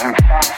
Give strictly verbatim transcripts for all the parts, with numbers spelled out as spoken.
Transformed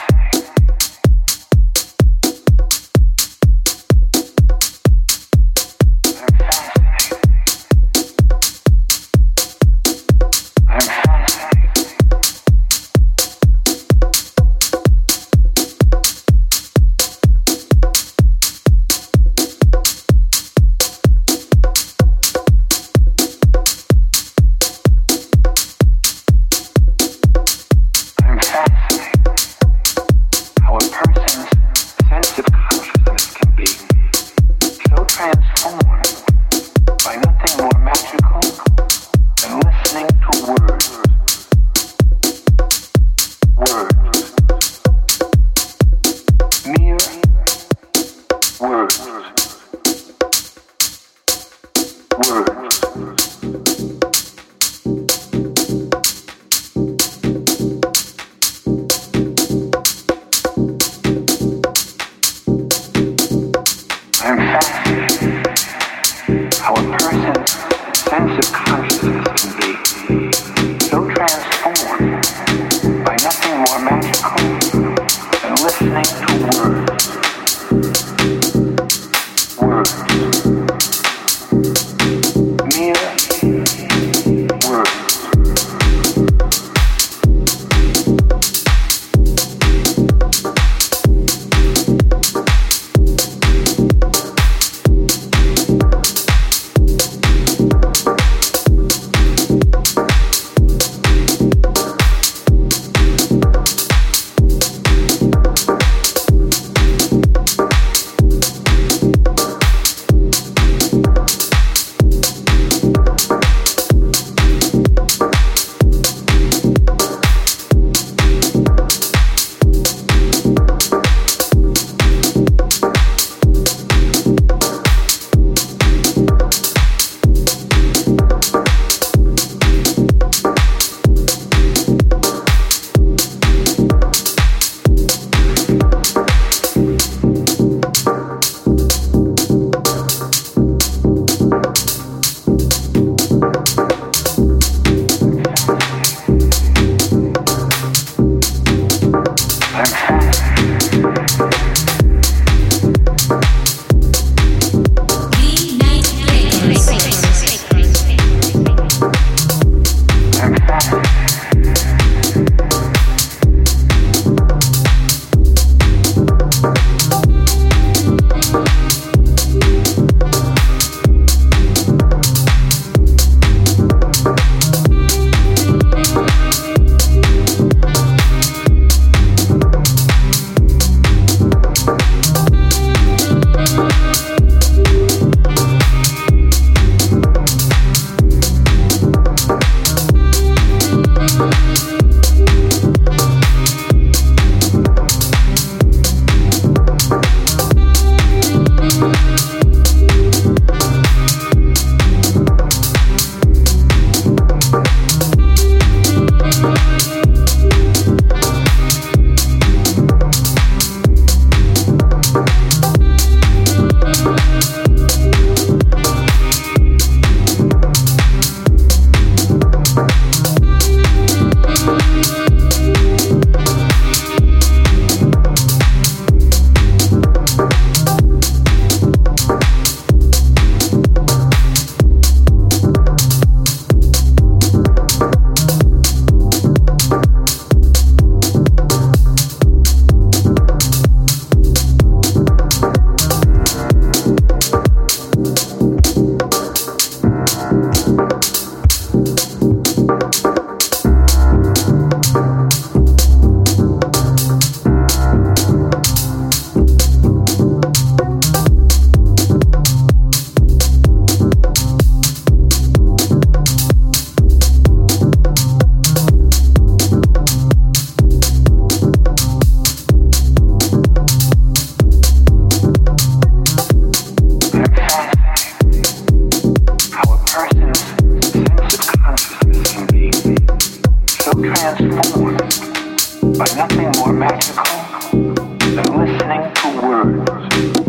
by nothing more magical than listening to words.